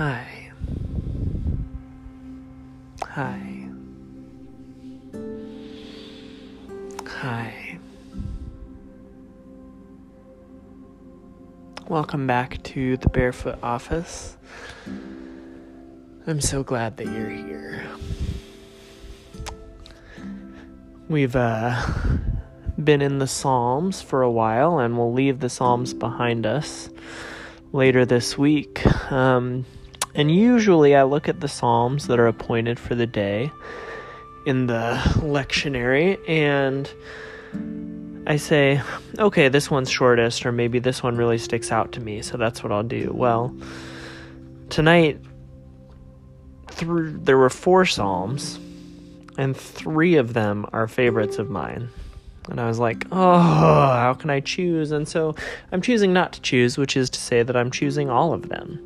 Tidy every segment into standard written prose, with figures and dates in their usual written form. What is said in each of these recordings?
Hi. Hi. Hi. Welcome back to the Barefoot Office. I'm so glad that you're here. We've been in the Psalms for a while, and we'll leave the Psalms behind us later this week. And usually I look at the Psalms that are appointed for the day in the lectionary, and I say, okay, this one's shortest, or maybe this one really sticks out to me, so that's what I'll do. Well, tonight, there were 4 Psalms, and 3 of them are favorites of mine. And I was like, oh, how can I choose? And so I'm choosing not to choose, which is to say that I'm choosing all of them.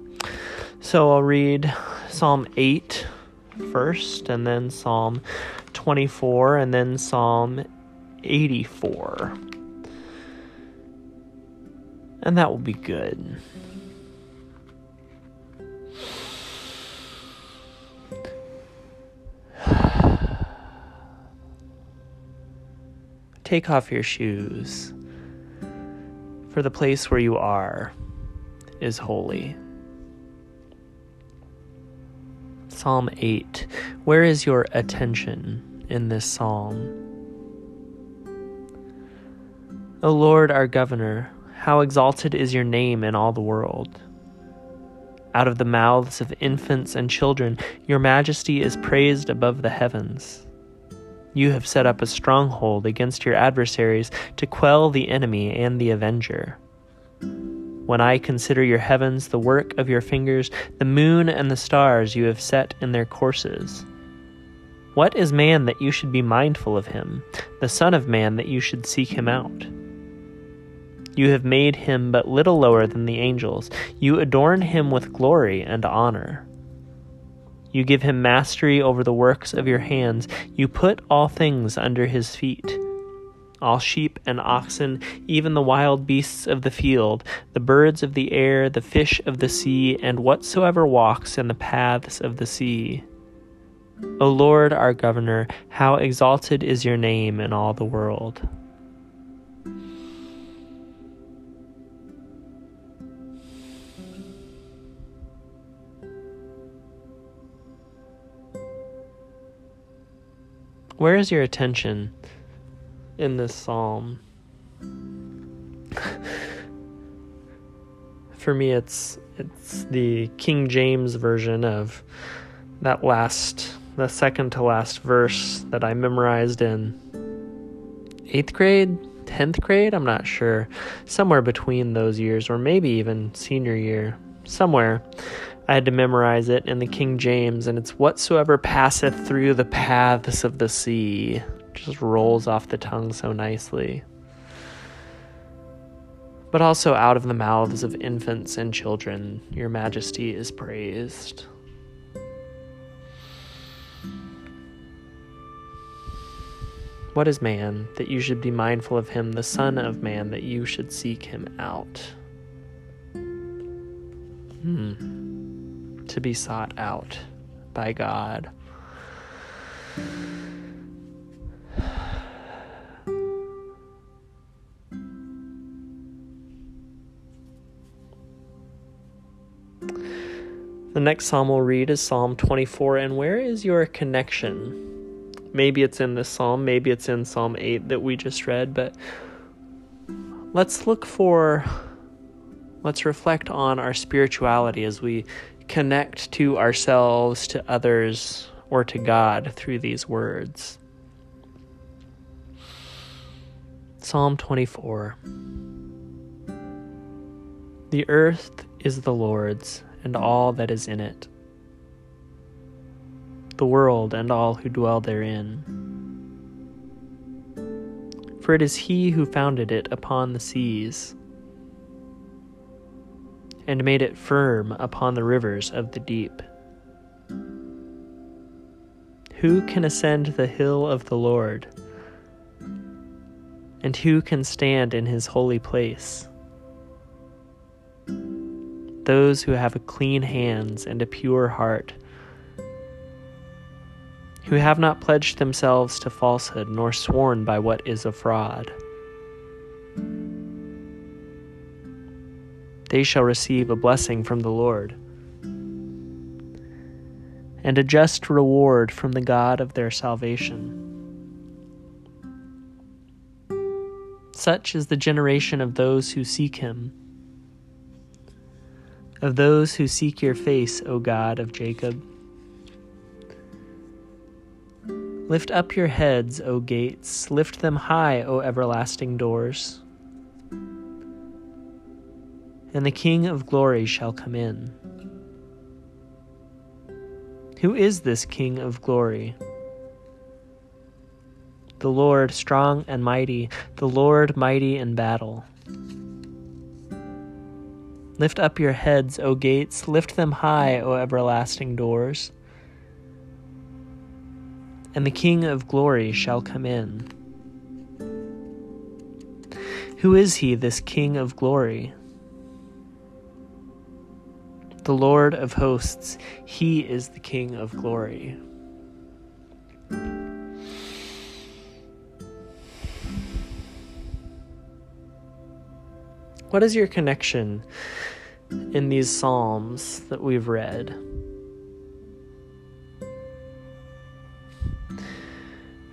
So I'll read Psalm 8 first, and then Psalm 24, and then Psalm 84. And that will be good. Take off your shoes, for the place where you are is holy. Psalm 8. Where is your attention in this psalm? O Lord, our governor, how exalted is your name in all the world. Out of the mouths of infants and children, your majesty is praised above the heavens. You have set up a stronghold against your adversaries to quell the enemy and the avenger. When I consider your heavens, the work of your fingers, the moon and the stars you have set in their courses. What is man that you should be mindful of him, the son of man that you should seek him out? You have made him but little lower than the angels. You adorn him with glory and honor. You give him mastery over the works of your hands. You put all things under his feet. All sheep and oxen, even the wild beasts of the field, the birds of the air, the fish of the sea, and whatsoever walks in the paths of the sea. O Lord, our governor, how exalted is your name in all the world. Where is your attention in this psalm? For me, it's the King James version of the second to last verse that I memorized in 8th grade, 10th grade, I'm not sure. Somewhere between those years, or maybe even senior year, somewhere. I had to memorize it in the King James, and it's whatsoever passeth through the paths of the sea. Just rolls off the tongue so nicely. But also out of the mouths of infants and children, your majesty is praised. What is man that you should be mindful of him, the son of man that you should seek him out? To be sought out by God. The next psalm we'll read is Psalm 24, and where is your connection? Maybe it's in this psalm, maybe it's in Psalm 8 that we just read, but let's reflect on our spirituality as we connect to ourselves, to others, or to God through these words. Psalm 24. The earth is the Lord's, and all that is in it, the world and all who dwell therein. For it is he who founded it upon the seas, and made it firm upon the rivers of the deep. Who can ascend the hill of the Lord? And who can stand in his holy place? those who have clean hands and a pure heart, who have not pledged themselves to falsehood, nor sworn by what is a fraud. They shall receive a blessing from the Lord, and a just reward from the God of their salvation. Such is the generation of those who seek him, of those who seek your face, O God of Jacob. Lift up your heads, O gates, lift them high, O everlasting doors, and the King of glory shall come in. Who is this King of glory? The Lord strong and mighty, the Lord mighty in battle. Lift up your heads, O gates, lift them high, O everlasting doors, and the King of glory shall come in. Who is he, this King of glory? The Lord of hosts, he is the King of glory. What is your connection in these Psalms that we've read?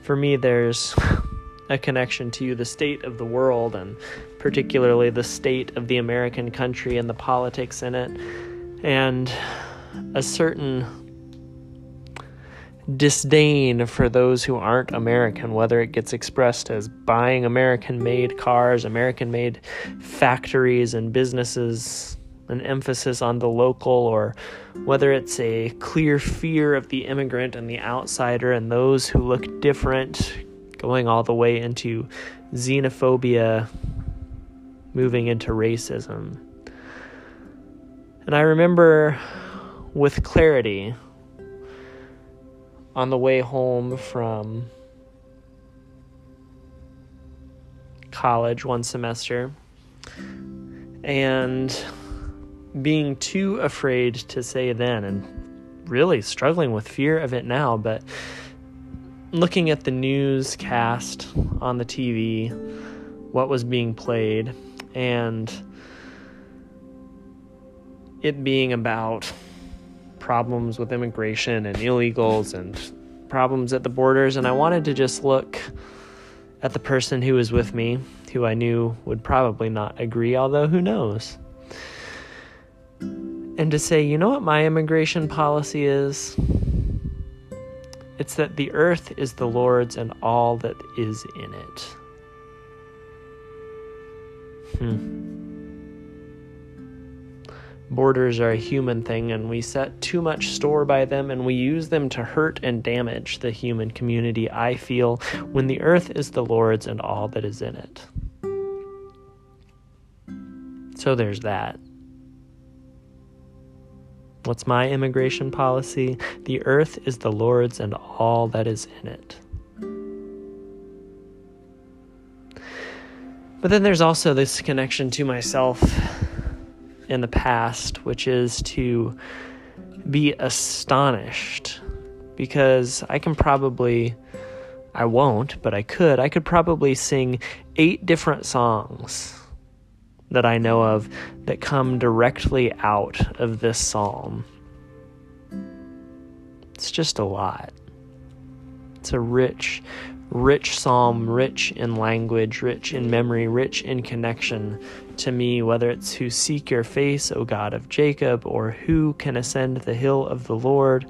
For me, there's a connection to the state of the world, and particularly the state of the American country and the politics in it, and a certain disdain for those who aren't American, whether it gets expressed as buying American-made cars, American-made factories and businesses, an emphasis on the local, or whether it's a clear fear of the immigrant and the outsider and those who look different, going all the way into xenophobia, moving into racism. And I remember with clarity on the way home from college one semester and being too afraid to say then, and really struggling with fear of it now, but looking at the newscast on the TV, what was being played, and it being about problems with immigration and illegals and problems at the borders. And I wanted to just look at the person who was with me, who I knew would probably not agree, although who knows, and to say, you know what my immigration policy is? It's that the earth is the Lord's and all that is in it. Borders are a human thing, and we set too much store by them, and we use them to hurt and damage the human community, I feel, when the earth is the Lord's and all that is in it. So there's that. What's my immigration policy? The earth is the Lord's and all that is in it. But then there's also this connection to myself in the past, which is to be astonished, because I could probably sing 8 different songs that I know of that come directly out of this psalm. It's just a lot. It's a rich, rich psalm, rich in language, rich in memory, rich in connection to me, whether it's who seek your face, O God of Jacob, or who can ascend the hill of the Lord,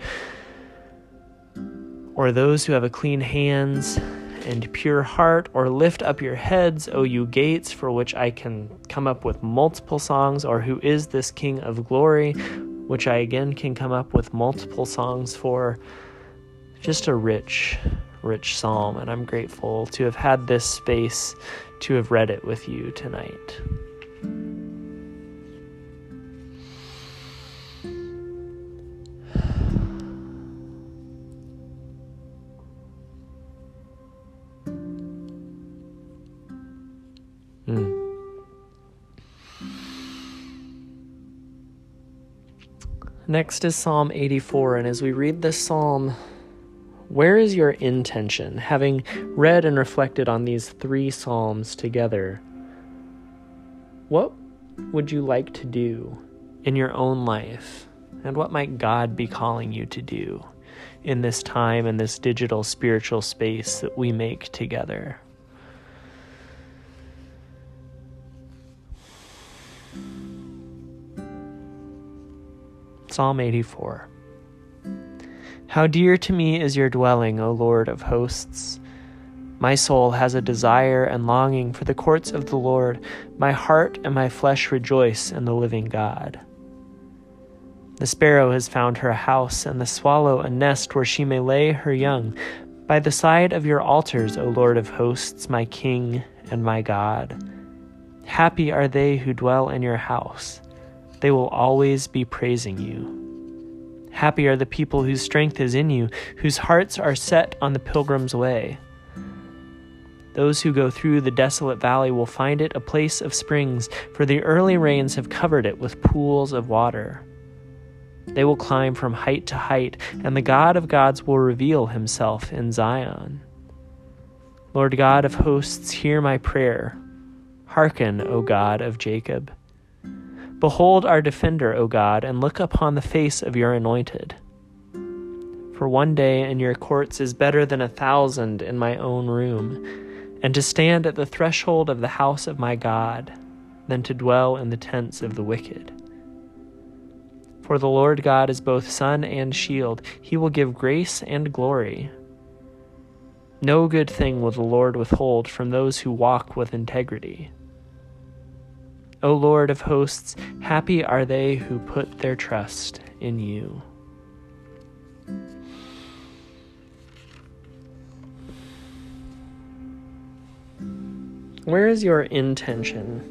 or those who have a clean hands and pure heart, or lift up your heads, O you gates, for which I can come up with multiple songs, or who is this King of glory, which I again can come up with multiple songs for. Just a rich, rich psalm, and I'm grateful to have had this space to have read it with you tonight. Next is Psalm 84, and as we read this psalm, where is your intention? Having read and reflected on these three psalms together, what would you like to do in your own life? And what might God be calling you to do in this time, in this digital spiritual space that we make together? Psalm 84. How dear to me is your dwelling, O Lord of hosts. My soul has a desire and longing for the courts of the Lord. My heart and my flesh rejoice in the living God. The sparrow has found her house, and the swallow a nest where she may lay her young. By the side of your altars, O Lord of hosts, my King and my God. Happy are they who dwell in your house. They will always be praising you. Happy are the people whose strength is in you, whose hearts are set on the pilgrim's way. Those who go through the desolate valley will find it a place of springs, for the early rains have covered it with pools of water. They will climb from height to height, and the God of gods will reveal himself in Zion. Lord God of hosts, hear my prayer. Hearken, O God of Jacob. Behold our defender, O God, and look upon the face of your anointed. For one day in your courts is better than 1,000 in my own room, and to stand at the threshold of the house of my God, than to dwell in the tents of the wicked. For the Lord God is both sun and shield. He will give grace and glory. No good thing will the Lord withhold from those who walk with integrity. O Lord of hosts, happy are they who put their trust in you. Where is your intention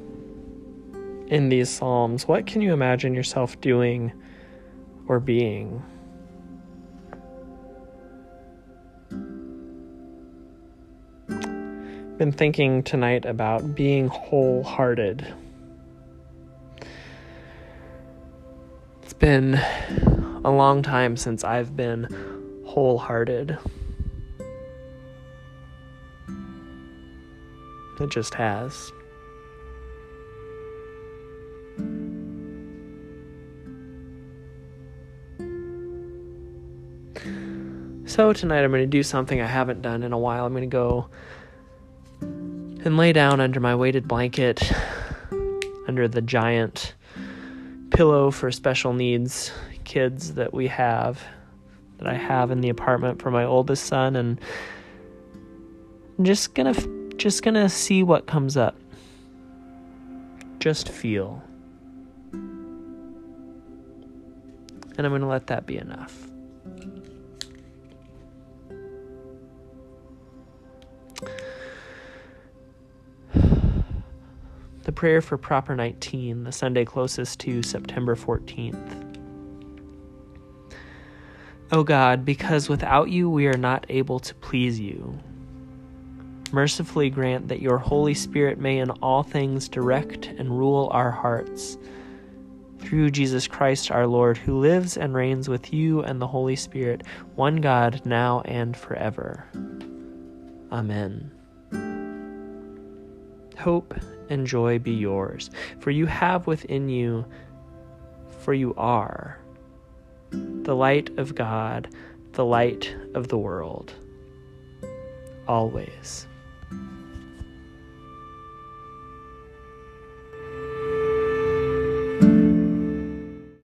in these psalms? What can you imagine yourself doing or being? I've been thinking tonight about being wholehearted. Been a long time since I've been wholehearted. It just has. So tonight I'm going to do something I haven't done in a while. I'm going to go and lay down under my weighted blanket, under the giant pillow for special needs kids that we have, that I have in the apartment for my oldest son, and I'm just gonna see what comes up. Just feel, and I'm gonna let that be enough. The prayer for Proper 19, the Sunday closest to September 14th. O God, because without you we are not able to please you, mercifully grant that your Holy Spirit may in all things direct and rule our hearts, through Jesus Christ our Lord, who lives and reigns with you and the Holy Spirit, one God, now and forever. Amen. Hope and joy be yours, for you have within you, for you are, the light of God, the light of the world, always.